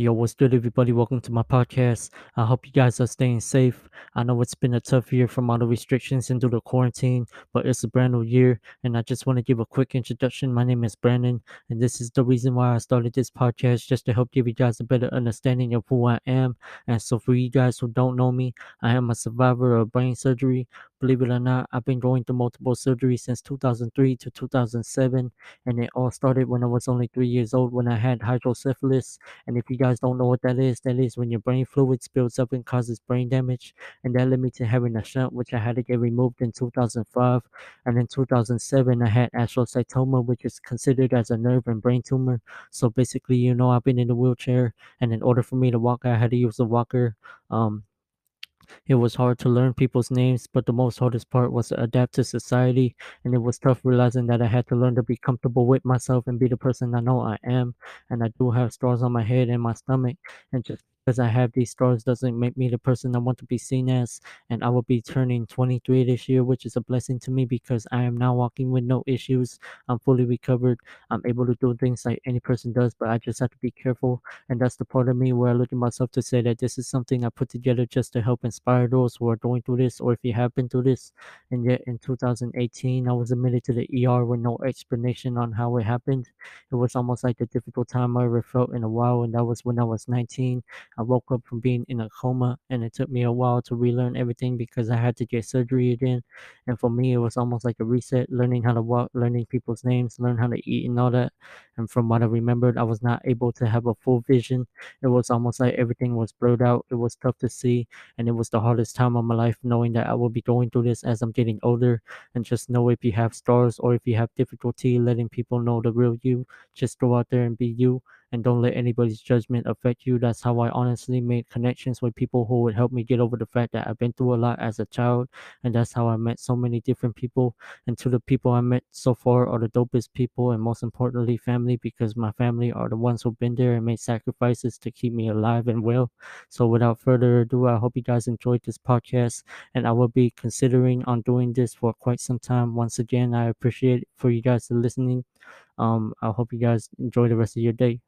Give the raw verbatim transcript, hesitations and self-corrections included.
Yo, what's good, everybody? Welcome to my podcast. I hope you guys are staying safe. I know it's been a tough year from all the restrictions and due to quarantine, but it's a brand new year, and I just want to give a quick introduction. My name is Brandon, and this is the reason why I started this podcast, just to help give you guys a better understanding of who I am. And so for you guys who don't know me, I am a survivor of brain surgery. Believe it or not, I've been going through multiple surgeries since two thousand three to two thousand seven, and it all started when I was only three years old when I had hydrocephalus. And if you guys don't know what that is, that is when your brain fluid builds up and causes brain damage, and that led me to having a shunt, which I had to get removed in two thousand five. And in two thousand seven, I had astrocytoma, which is considered as a nerve and brain tumor. So basically, you know, I've been in a wheelchair, and in order for me to walk, I had to use a walker. um It was hard to learn people's names, but the most hardest part was to adapt to society, and it was tough realizing that I had to learn to be comfortable with myself and be the person I know I am. And I do have scars on my head and my stomach, and just because I have these scars doesn't make me the person I want to be seen as. And I will be turning twenty-three this year, which is a blessing to me because I am now walking with no issues. I'm fully recovered. I'm able to do things like any person does, but I just have to be careful. And that's the part of me where I look at myself to say that this is something I put together just to help inspire those who are going through this, or if you have been through this. And yet in two thousand eighteen, I was admitted to the E R with no explanation on how it happened. It was almost like the difficult time I ever felt in a while, and that was when I was nineteen. I woke up from being in a coma, and it took me a while to relearn everything because I had to get surgery again. And for me, it was almost like a reset, learning how to walk, learning people's names, learn how to eat and all that. And from what I remembered, I was not able to have a full vision. It was almost like everything was blurred out. It was tough to see, and it was the hardest time of my life, knowing that I will be going through this as I'm getting older. And just know, if you have scars or if you have difficulty letting people know the real you, just go out there and be you. And don't let anybody's judgment affect you. That's how I honestly made connections with people who would help me get over the fact that I've been through a lot as a child. And that's how I met so many different people. And to the people I met so far are the dopest people, and most importantly, family, because my family are the ones who've been there and made sacrifices to keep me alive and well. So without further ado, I hope you guys enjoyed this podcast, and I will be considering on doing this for quite some time. Once again, I appreciate it for you guys listening. Um, I hope you guys enjoy the rest of your day.